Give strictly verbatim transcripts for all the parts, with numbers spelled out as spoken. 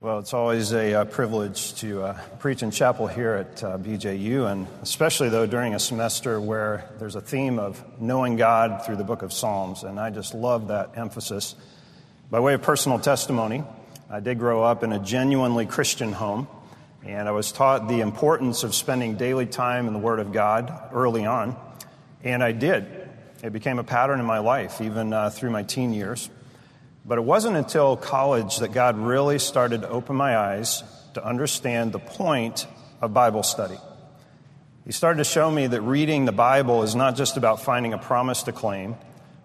Well, it's always a uh, privilege to uh, preach in chapel here at uh, B J U, and especially, though, during a semester where there's a theme of knowing God through the book of Psalms, and I just love that emphasis. By way of personal testimony, I did grow up in a genuinely Christian home, and I was taught the importance of spending daily time in the Word of God early on, and I did. It became a pattern in my life, even uh, through my teen years. But it wasn't until college that God really started to open my eyes to understand the point of Bible study. He started to show me that reading the Bible is not just about finding a promise to claim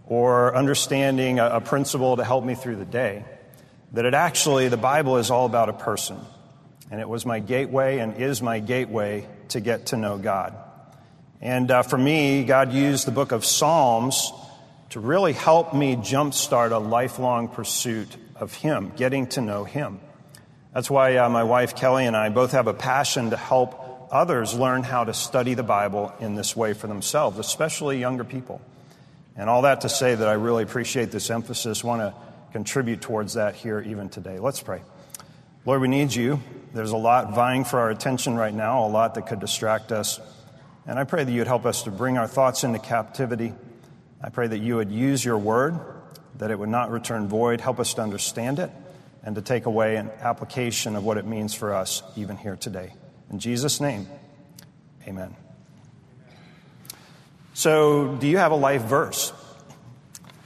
or understanding a principle to help me through the day, that it actually, the Bible is all about a person. And it was my gateway and is my gateway to get to know God. And uh, for me, God used the book of Psalms to really help me jumpstart a lifelong pursuit of Him, getting to know Him. That's why uh, my wife Kelly and I both have a passion to help others learn how to study the Bible in this way for themselves, especially younger people. And all that to say that I really appreciate this emphasis, want to contribute towards that here even today. Let's pray. Lord, we need You. There's a lot vying for our attention right now, a lot that could distract us. And I pray that You'd help us to bring our thoughts into captivity. I pray that You would use Your word, that it would not return void. Help us to understand it and to take away an application of what it means for us even here today. In Jesus' name, amen. So, do you have a life verse?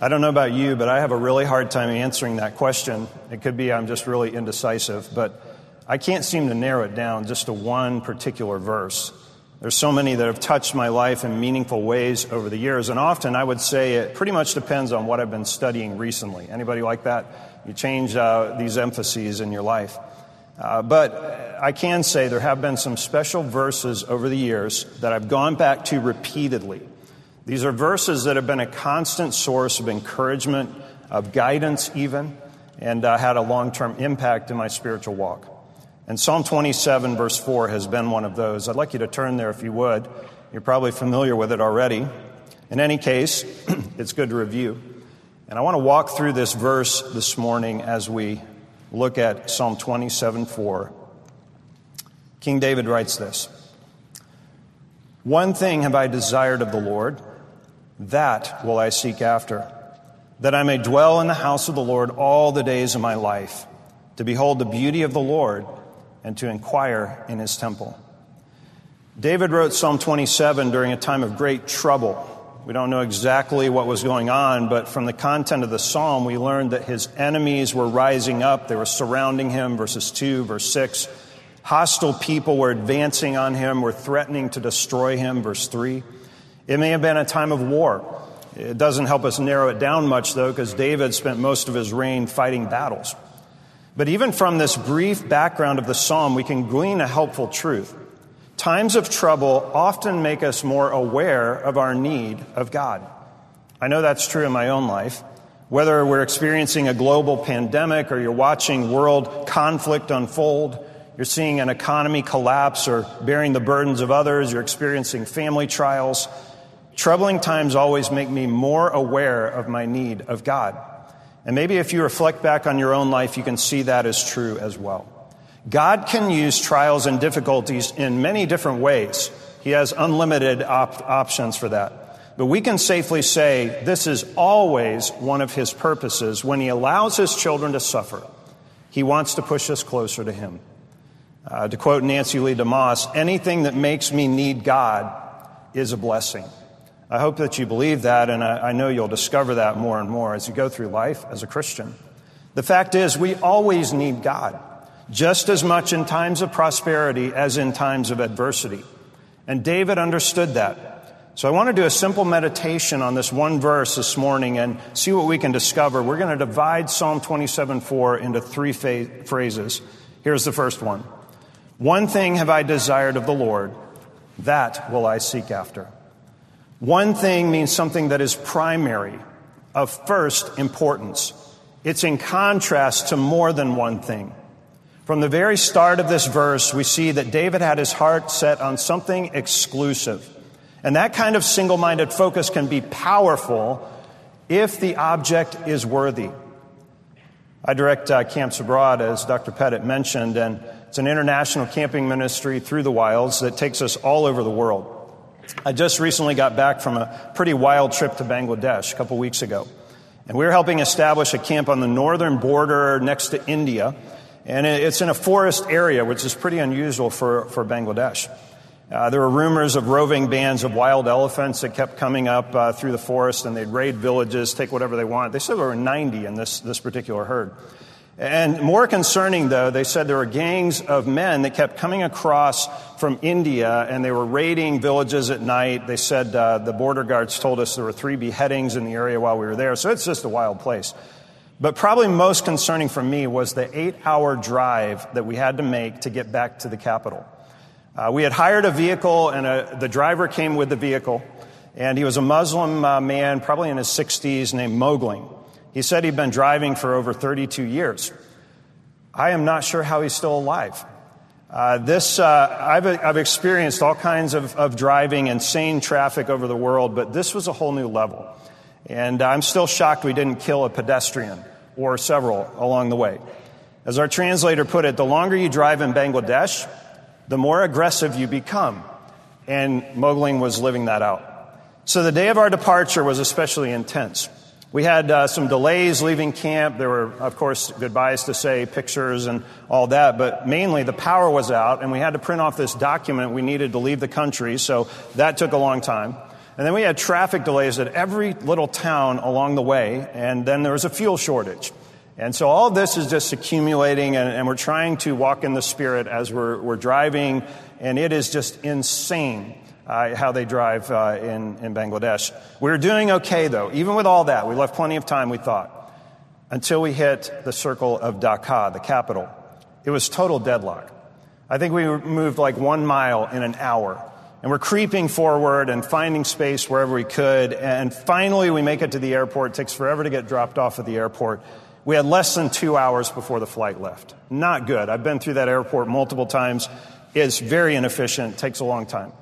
I don't know about you, but I have a really hard time answering that question. It could be I'm just really indecisive, but I can't seem to narrow it down just to one particular verse. There's so many that have touched my life in meaningful ways over the years, and often I would say it pretty much depends on what I've been studying recently. Anybody like that? You change uh, these emphases in your life. Uh, but I can say there have been some special verses over the years that I've gone back to repeatedly. These are verses that have been a constant source of encouragement, of guidance even, and uh, had a long-term impact in my spiritual walk. And Psalm twenty-seven, verse four, has been one of those. I'd like you to turn there if you would. You're probably familiar with it already. In any case, it's good to review. And I want to walk through this verse this morning as we look at Psalm twenty-seven, four. King David writes this: "One thing have I desired of the Lord, that will I seek after, that I may dwell in the house of the Lord all the days of my life, to behold the beauty of the Lord, and to inquire in His temple." David wrote Psalm twenty-seven during a time of great trouble. We don't know exactly what was going on, but from the content of the psalm, we learned that his enemies were rising up. They were surrounding him, verses two, verse six. Hostile people were advancing on him, were threatening to destroy him, verse three. It may have been a time of war. It doesn't help us narrow it down much, though, because David spent most of his reign fighting battles. But even from this brief background of the psalm, we can glean a helpful truth. Times of trouble often make us more aware of our need of God. I know that's true in my own life. Whether we're experiencing a global pandemic or you're watching world conflict unfold, you're seeing an economy collapse or bearing the burdens of others, you're experiencing family trials, troubling times always make me more aware of my need of God. And maybe if you reflect back on your own life, you can see that as true as well. God can use trials and difficulties in many different ways. He has unlimited op- options for that. But we can safely say this is always one of His purposes. When He allows His children to suffer, He wants to push us closer to Him. Uh, to quote Nancy Lee DeMoss, "Anything that makes me need God is a blessing." I hope that you believe that, and I know you'll discover that more and more as you go through life as a Christian. The fact is, we always need God, just as much in times of prosperity as in times of adversity. And David understood that. So I want to do a simple meditation on this one verse this morning and see what we can discover. We're going to divide Psalm twenty-seven four into three phrases. Here's the first one. "One thing have I desired of the Lord, that will I seek after." One thing means something that is primary, of first importance. It's in contrast to more than one thing. From the very start of this verse, we see that David had his heart set on something exclusive. And that kind of single-minded focus can be powerful if the object is worthy. I direct uh, Camps Abroad, as Doctor Pettit mentioned, and it's an international camping ministry through the wilds that takes us all over the world. I just recently got back from a pretty wild trip to Bangladesh a couple weeks ago, and we were helping establish a camp on the northern border next to India, and it's in a forest area, which is pretty unusual for, for Bangladesh. Uh, there were rumors of roving bands of wild elephants that kept coming up uh, through the forest, and they'd raid villages, take whatever they wanted. They said there were ninety in this, this particular herd. And more concerning, though, they said there were gangs of men that kept coming across from India, and they were raiding villages at night. They said uh, the border guards told us there were three beheadings in the area while we were there, so it's just a wild place. But probably most concerning for me was the eight-hour drive that we had to make to get back to the capital. Uh, we had hired a vehicle, and a, the driver came with the vehicle, and he was a Muslim uh, man, probably in his sixties, named Mughling. He said he'd been driving for over thirty-two years. I am not sure how he's still alive. Uh, this uh, I've, I've experienced all kinds of, of driving, insane traffic over the world, but this was a whole new level. And I'm still shocked we didn't kill a pedestrian or several along the way. As our translator put it, the longer you drive in Bangladesh, the more aggressive you become. And Mughling was living that out. So the day of our departure was especially intense. We had uh, some delays leaving camp. There were, of course, goodbyes to say, pictures and all that, but mainly the power was out, and we had to print off this document we needed to leave the country, so that took a long time. And then we had traffic delays at every little town along the way, and then there was a fuel shortage. And so all this is just accumulating, and, and we're trying to walk in the Spirit as we're, we're driving, and it is just insane. Uh, how they drive uh, in, in Bangladesh. We were doing okay, though. Even with all that, we left plenty of time, we thought, until we hit the circle of Dhaka, the capital. It was total deadlock. I think we moved like one mile in an hour, and we're creeping forward and finding space wherever we could, and finally we make it to the airport. It takes forever to get dropped off at the airport. We had less than two hours before the flight left. Not good. I've been through that airport multiple times. It's very inefficient. It takes a long time.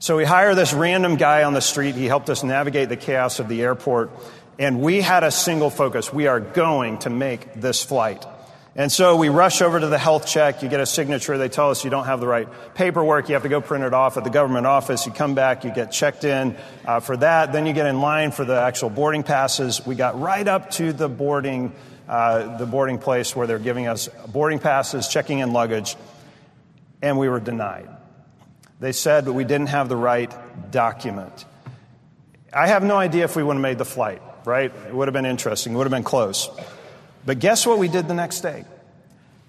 So we hire this random guy on the street. He helped us navigate the chaos of the airport. And we had a single focus. We are going to make this flight. And so we rush over to the health check. You get a signature. They tell us you don't have the right paperwork. You have to go print it off at the government office. You come back. You get checked in uh, for that. Then you get in line for the actual boarding passes. We got right up to the boarding, uh, the boarding place where they're giving us boarding passes, checking in luggage. And we were denied. They said we didn't have the right document. I have no idea if we would have made the flight, right? It would have been interesting. It would have been close. But guess what we did the next day?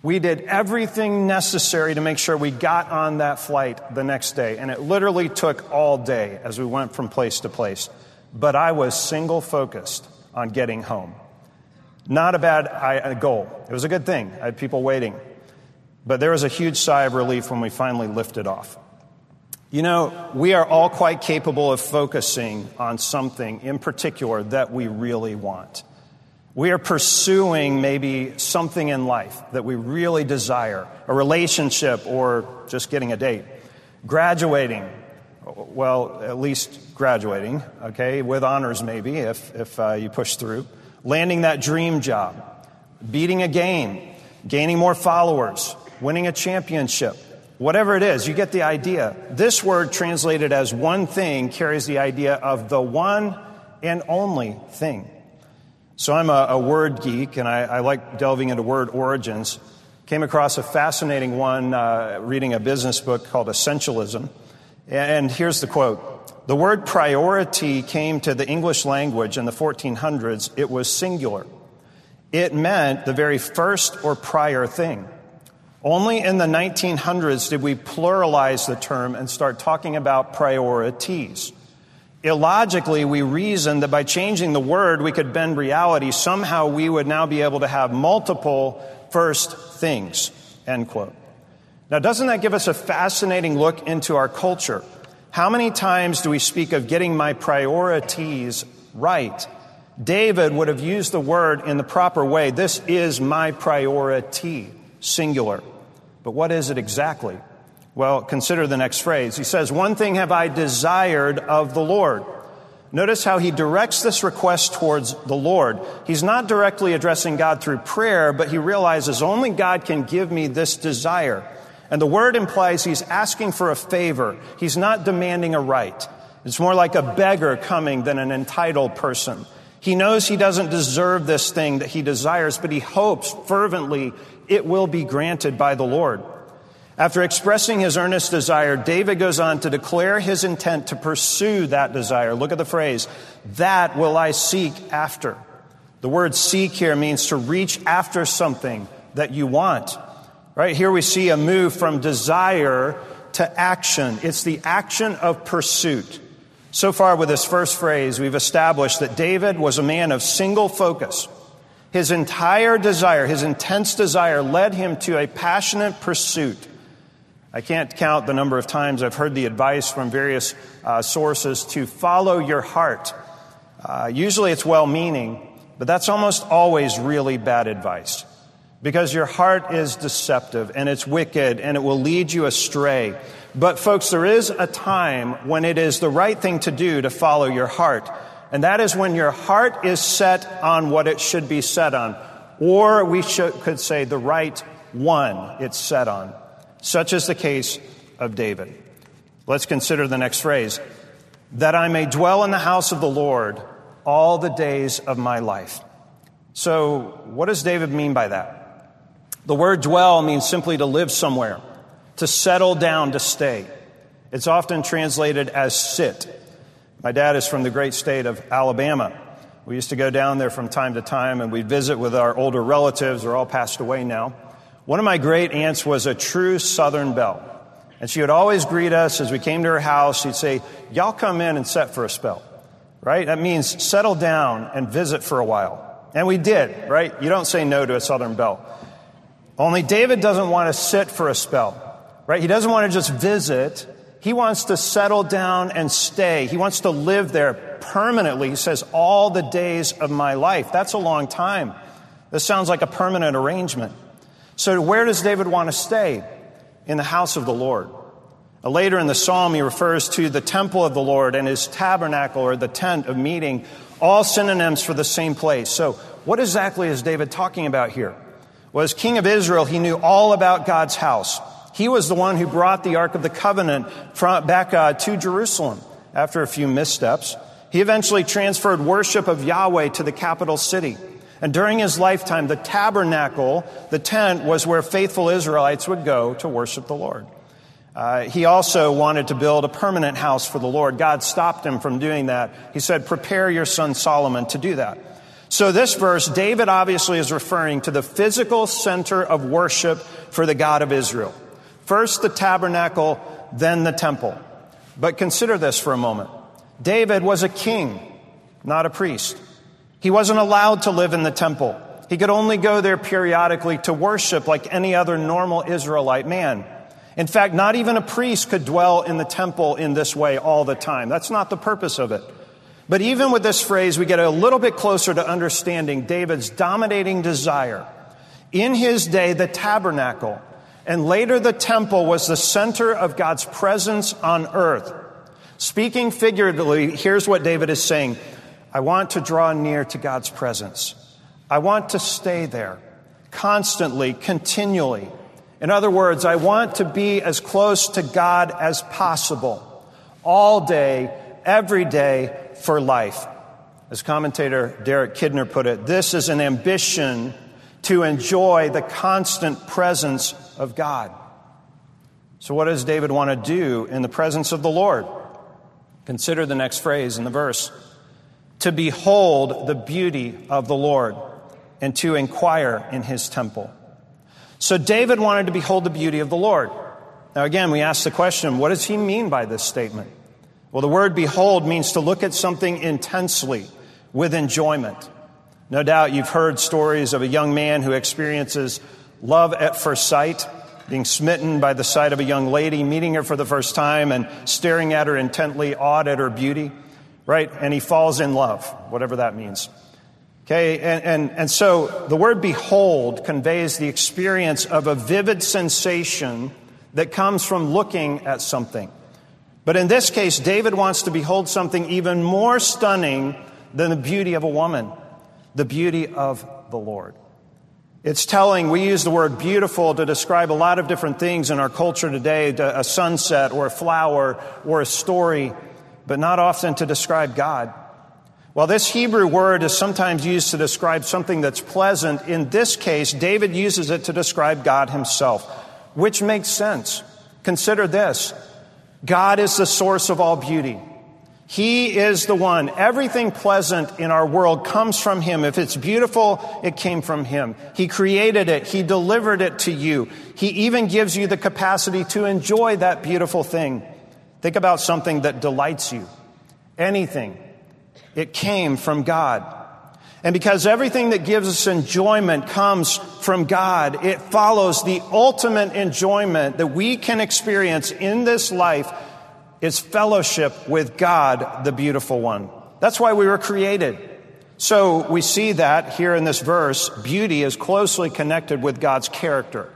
We did everything necessary to make sure we got on that flight the next day. And it literally took all day as we went from place to place. But I was single focused on getting home. Not a bad goal. It was a good thing. I had people waiting. But there was a huge sigh of relief when we finally lifted off. You know, we are all quite capable of focusing on something in particular that we really want. We are pursuing maybe something in life that we really desire, a relationship or just getting a date, graduating, well, at least graduating, okay, with honors maybe if, if uh, you push through, landing that dream job, beating a game, gaining more followers, winning a championship. Whatever it is, you get the idea. This word translated as one thing carries the idea of the one and only thing. So I'm a, a word geek, and I, I like delving into word origins. Came across a fascinating one uh, reading a business book called Essentialism. And here's the quote. The word priority came to the English language in the fourteen hundreds. It was singular. It meant the very first or prior thing. Only in the nineteen hundreds did we pluralize the term and start talking about priorities. Illogically, we reasoned that by changing the word, we could bend reality. Somehow we would now be able to have multiple first things, end quote. Now, doesn't that give us a fascinating look into our culture? How many times do we speak of getting my priorities right? David would have used the word in the proper way. This is my priority, singular. But what is it exactly? Well, consider the next phrase. He says, one thing have I desired of the Lord. Notice how he directs this request towards the Lord. He's not directly addressing God through prayer, but he realizes only God can give me this desire. And the word implies he's asking for a favor. He's not demanding a right. It's more like a beggar coming than an entitled person. He knows he doesn't deserve this thing that he desires, but he hopes fervently it will be granted by the Lord. After expressing his earnest desire, David goes on to declare his intent to pursue that desire. Look at the phrase, that will I seek after. The word seek here means to reach after something that you want. Right here we see a move from desire to action. It's the action of pursuit. So far with this first phrase, we've established that David was a man of single focus. His entire desire, his intense desire, led him to a passionate pursuit. I can't count the number of times I've heard the advice from various uh, sources to follow your heart. Uh, usually it's well-meaning, but that's almost always really bad advice because your heart is deceptive and it's wicked and it will lead you astray. But folks, there is a time when it is the right thing to do to follow your heart. And that is when your heart is set on what it should be set on. Or we should, could say the right one it's set on. Such is the case of David. Let's consider the next phrase. That I may dwell in the house of the Lord all the days of my life. So what does David mean by that? The word dwell means simply to live somewhere, to settle down, to stay. It's often translated as sit. My dad is from the great state of Alabama. We used to go down there from time to time, and we'd visit with our older relatives. They're all passed away now. One of my great aunts was a true Southern belle, and she would always greet us as we came to her house. She'd say, y'all come in and set for a spell, right? That means settle down and visit for a while. And we did, right? You don't say no to a Southern belle. Only David doesn't want to sit for a spell, right? He doesn't want to just visit. He wants to settle down and stay. He wants to live there permanently. He says, all the days of my life. That's a long time. This sounds like a permanent arrangement. So where does David want to stay? In the house of the Lord. Later in the psalm, he refers to the temple of the Lord and his tabernacle or the tent of meeting, all synonyms for the same place. So what exactly is David talking about here? Well, as king of Israel, he knew all about God's house. He was the one who brought the Ark of the Covenant from, back uh, to Jerusalem after a few missteps. He eventually transferred worship of Yahweh to the capital city. And during his lifetime, the tabernacle, the tent, was where faithful Israelites would go to worship the Lord. Uh, he also wanted to build a permanent house for the Lord. God stopped him from doing that. He said, prepare your son Solomon to do that. So this verse, David obviously is referring to the physical center of worship for the God of Israel. First the tabernacle, then the temple. But consider this for a moment. David was a king, not a priest. He wasn't allowed to live in the temple. He could only go there periodically to worship like any other normal Israelite man. In fact, not even a priest could dwell in the temple in this way all the time. That's not the purpose of it. But even with this phrase, we get a little bit closer to understanding David's dominating desire. In his day, the tabernacle, and later the temple, was the center of God's presence on earth. Speaking figuratively, here's what David is saying. I want to draw near to God's presence. I want to stay there constantly, continually. In other words, I want to be as close to God as possible all day, every day for life. As commentator Derek Kidner put it, this is an ambition to enjoy the constant presence of God. So what does David want to do in the presence of the Lord? Consider the next phrase in the verse. To behold the beauty of the Lord and to inquire in his temple. So David wanted to behold the beauty of the Lord. Now again, we ask the question, what does he mean by this statement? Well, the word behold means to look at something intensely with enjoyment. No doubt you've heard stories of a young man who experiences love at first sight, being smitten by the sight of a young lady, meeting her for the first time and staring at her intently, awed at her beauty, right? And he falls in love, whatever that means. Okay, and, and, and so the word behold conveys the experience of a vivid sensation that comes from looking at something. But in this case, David wants to behold something even more stunning than the beauty of a woman, the beauty of the Lord. It's telling. We use the word beautiful to describe a lot of different things in our culture today, a sunset or a flower or a story, but not often to describe God. While this Hebrew word is sometimes used to describe something that's pleasant, in this case, David uses it to describe God himself, which makes sense. Consider this. God is the source of all beauty. He is the one. Everything pleasant in our world comes from him. If it's beautiful, it came from him. He created it. He delivered it to you. He even gives you the capacity to enjoy that beautiful thing. Think about something that delights you. Anything. It came from God. And because everything that gives us enjoyment comes from God, it follows the ultimate enjoyment that we can experience in this life is fellowship with God, the beautiful one. That's why we were created. So we see that here in this verse, beauty is closely connected with God's character,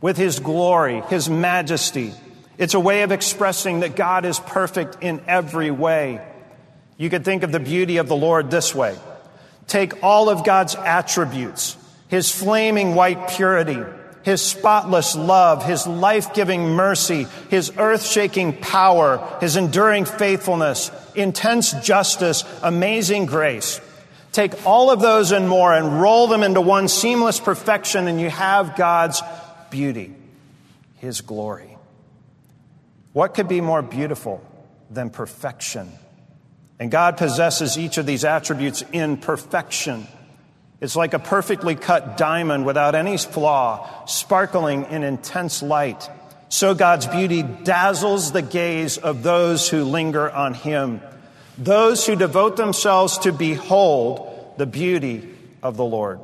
with his glory, his majesty. It's a way of expressing that God is perfect in every way. You could think of the beauty of the Lord this way. Take all of God's attributes, his flaming white purity, his spotless love, his life-giving mercy, his earth-shaking power, his enduring faithfulness, intense justice, amazing grace. Take all of those and more and roll them into one seamless perfection, and you have God's beauty, his glory. What could be more beautiful than perfection? And God possesses each of these attributes in perfection. It's like a perfectly cut diamond without any flaw, sparkling in intense light. So God's beauty dazzles the gaze of those who linger on him, those who devote themselves to behold the beauty of the Lord.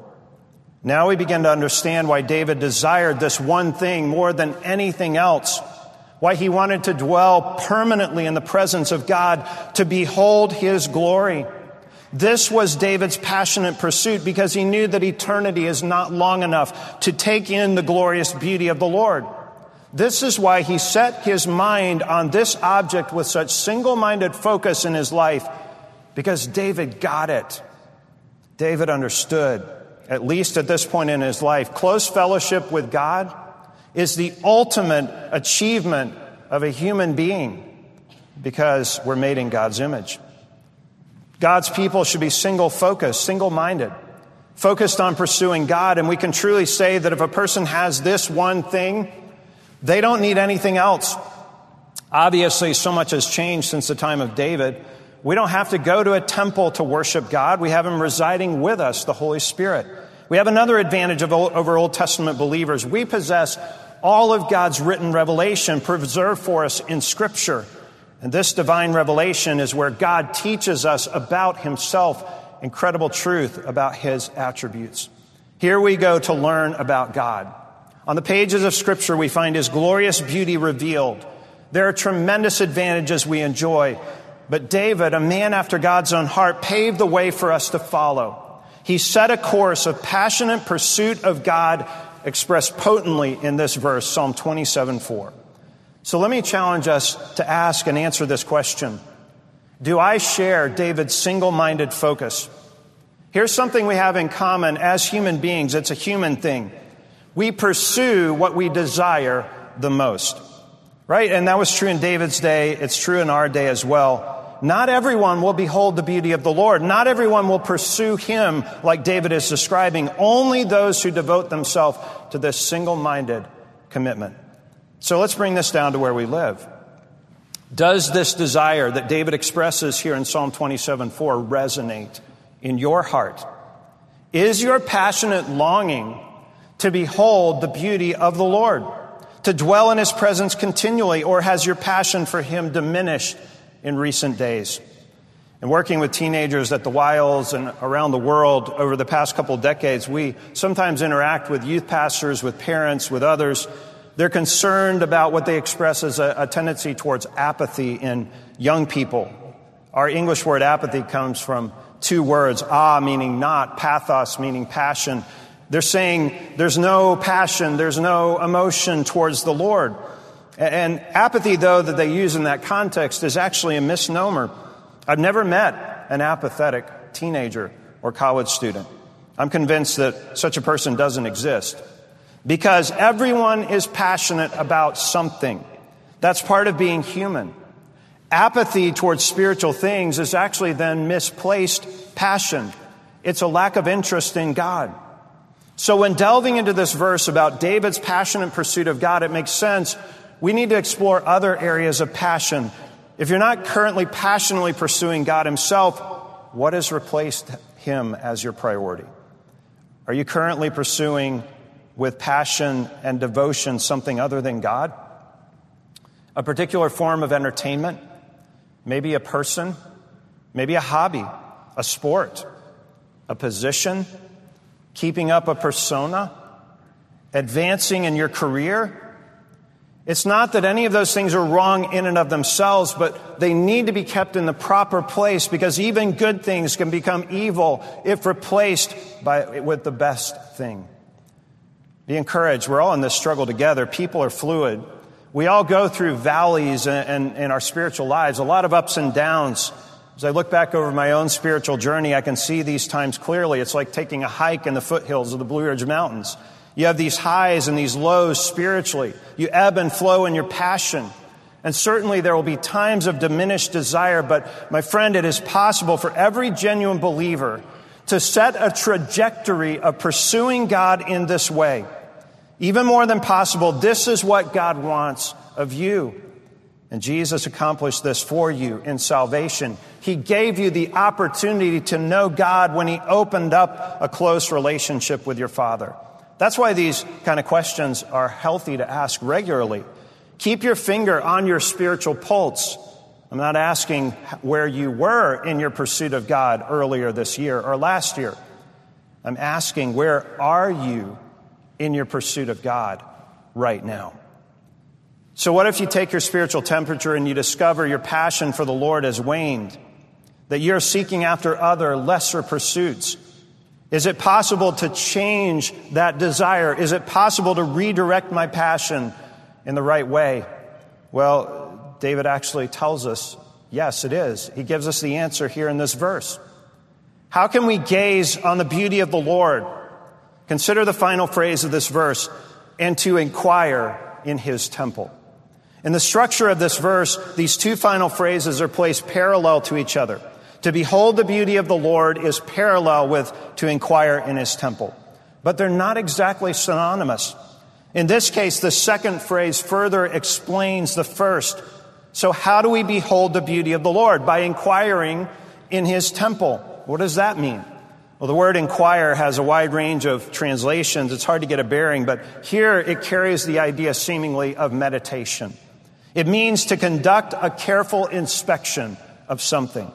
Now we begin to understand why David desired this one thing more than anything else. Why he wanted to dwell permanently in the presence of God, to behold his glory. This was David's passionate pursuit because he knew that eternity is not long enough to take in the glorious beauty of the Lord. This is why he set his mind on this object with such single-minded focus in his life, because David got it. David understood, at least at this point in his life, close fellowship with God is the ultimate achievement of a human being because we're made in God's image. God's people should be single-focused, single-minded, focused on pursuing God. And we can truly say that if a person has this one thing, they don't need anything else. Obviously, so much has changed since the time of David. We don't have to go to a temple to worship God. We have him residing with us, the Holy Spirit. We have another advantage of old, over Old Testament believers. We possess all of God's written revelation preserved for us in Scripture. And this divine revelation is where God teaches us about himself, incredible truth about his attributes. Here we go to learn about God. On the pages of Scripture, we find his glorious beauty revealed. There are tremendous advantages we enjoy. But David, a man after God's own heart, paved the way for us to follow. He set a course of passionate pursuit of God expressed potently in this verse, Psalm twenty-seven four. So let me challenge us to ask and answer this question. Do I share David's single-minded focus? Here's something we have in common as human beings. It's a human thing. We pursue what we desire the most, right? And that was true in David's day. It's true in our day as well. Not everyone will behold the beauty of the Lord. Not everyone will pursue him like David is describing. Only those who devote themselves to this single-minded commitment. So let's bring this down to where we live. Does this desire that David expresses here in Psalm twenty-seven four resonate in your heart? Is your passionate longing to behold the beauty of the Lord, to dwell in his presence continually, or has your passion for him diminished in recent days? And working with teenagers at the wilds and around the world over the past couple decades, we sometimes interact with youth pastors, with parents, with others. They're concerned about what they express as a, a tendency towards apathy in young people. Our English word apathy comes from two words, ah meaning not, pathos meaning passion. They're saying there's no passion, there's no emotion towards the Lord. And apathy, though, that they use in that context is actually a misnomer. I've never met an apathetic teenager or college student. I'm convinced that such a person doesn't exist because everyone is passionate about something. That's part of being human. Apathy towards spiritual things is actually then misplaced passion. It's a lack of interest in God. So when delving into this verse about David's passionate pursuit of God, it makes sense. We need to explore other areas of passion. If you're not currently passionately pursuing God himself, what has replaced him as your priority? Are you currently pursuing with passion and devotion something other than God? A particular form of entertainment, maybe a person, maybe a hobby, a sport, a position, keeping up a persona, advancing in your career. It's not that any of those things are wrong in and of themselves, but they need to be kept in the proper place because even good things can become evil if replaced by with the best thing. Be encouraged. We're all in this struggle together. People are fluid. We all go through valleys in our spiritual lives, a lot of ups and downs. As I look back over my own spiritual journey, I can see these times clearly. It's like taking a hike in the foothills of the Blue Ridge Mountains. You have these highs and these lows spiritually. You ebb and flow in your passion. And certainly there will be times of diminished desire, but my friend, it is possible for every genuine believer to set a trajectory of pursuing God in this way. Even more than possible, this is what God wants of you. And Jesus accomplished this for you in salvation. He gave you the opportunity to know God when he opened up a close relationship with your Father. That's why these kind of questions are healthy to ask regularly. Keep your finger on your spiritual pulse. I'm not asking where you were in your pursuit of God earlier this year or last year. I'm asking, where are you in your pursuit of God right now? So what if you take your spiritual temperature and you discover your passion for the Lord has waned, that you're seeking after other lesser pursuits? Is it possible to change that desire? Is it possible to redirect my passion in the right way? Well, David actually tells us, yes, it is. He gives us the answer here in this verse. How can we gaze on the beauty of the Lord? Consider the final phrase of this verse, and to inquire in his temple. In the structure of this verse, these two final phrases are placed parallel to each other. To behold the beauty of the Lord is parallel with to inquire in his temple. But they're not exactly synonymous. In this case, the second phrase further explains the first. So how do we behold the beauty of the Lord? By inquiring in his temple. What does that mean? Well, the word inquire has a wide range of translations. It's hard to get a bearing, but here it carries the idea seemingly of meditation. It means to conduct a careful inspection of something.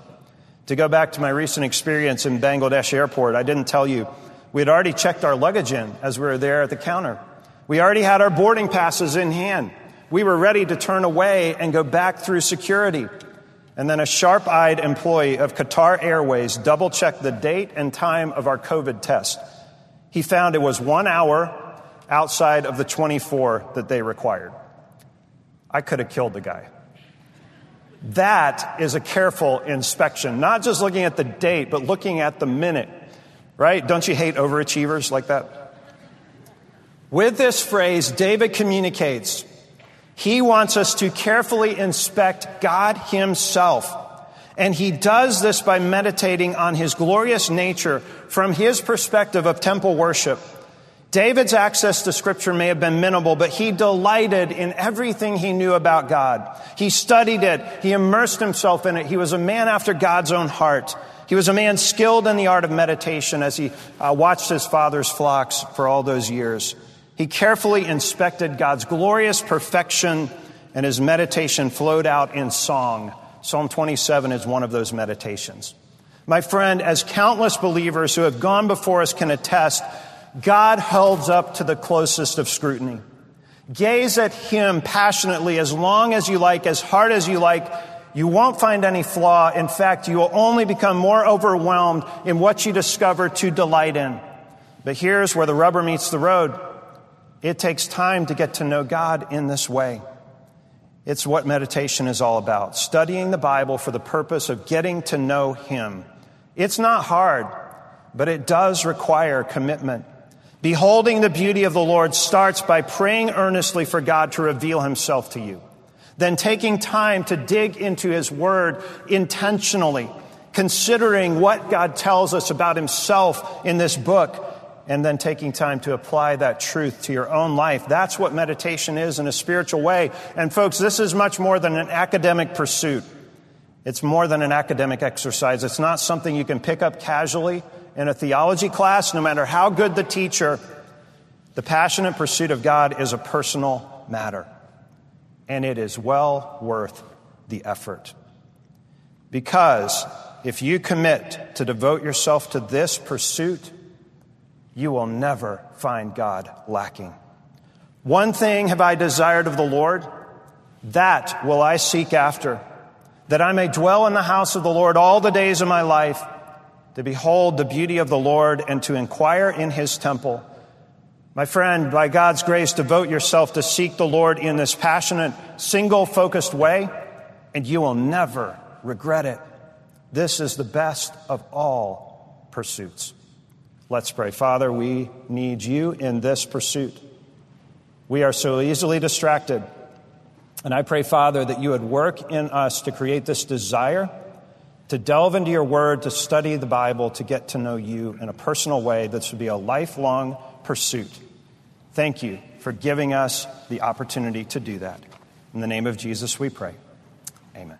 To go back to my recent experience in Bangladesh airport, I didn't tell you, we had already checked our luggage in as we were there at the counter. We already had our boarding passes in hand. We were ready to turn away and go back through security. And then a sharp-eyed employee of Qatar Airways double-checked the date and time of our COVID test. He found it was one hour outside of the twenty-four that they required. I could have killed the guy. That is a careful inspection, not just looking at the date, but looking at the minute, right? Don't you hate overachievers like that? With this phrase, David communicates, he wants us to carefully inspect God himself. And he does this by meditating on his glorious nature from his perspective of temple worship. David's access to Scripture may have been minimal, but he delighted in everything he knew about God. He studied it. He immersed himself in it. He was a man after God's own heart. He was a man skilled in the art of meditation as he uh, watched his father's flocks for all those years. He carefully inspected God's glorious perfection, and his meditation flowed out in song. Psalm twenty-seven is one of those meditations. My friend, as countless believers who have gone before us can attest, God holds up to the closest of scrutiny. Gaze at him passionately as long as you like, as hard as you like. You won't find any flaw. In fact, you will only become more overwhelmed in what you discover to delight in. But here's where the rubber meets the road. It takes time to get to know God in this way. It's what meditation is all about, studying the Bible for the purpose of getting to know Him. It's not hard, but it does require commitment. Beholding the beauty of the Lord starts by praying earnestly for God to reveal Himself to you, then taking time to dig into His Word intentionally, considering what God tells us about Himself in this book, and then taking time to apply that truth to your own life. That's what meditation is in a spiritual way. And folks, this is much more than an academic pursuit. It's more than an academic exercise. It's not something you can pick up casually in a theology class, no matter how good the teacher. The passionate pursuit of God is a personal matter, and it is well worth the effort. Because if you commit to devote yourself to this pursuit, you will never find God lacking. One thing have I desired of the Lord, that will I seek after, that I may dwell in the house of the Lord all the days of my life, to behold the beauty of the Lord and to inquire in His temple. My friend, by God's grace, devote yourself to seek the Lord in this passionate, single-focused way, and you will never regret it. This is the best of all pursuits. Let's pray. Father, we need you in this pursuit. We are so easily distracted. And I pray, Father, that you would work in us to create this desire to delve into your word, to study the Bible, to get to know you in a personal way. This would be a lifelong pursuit. Thank you for giving us the opportunity to do that. In the name of Jesus, we pray. Amen.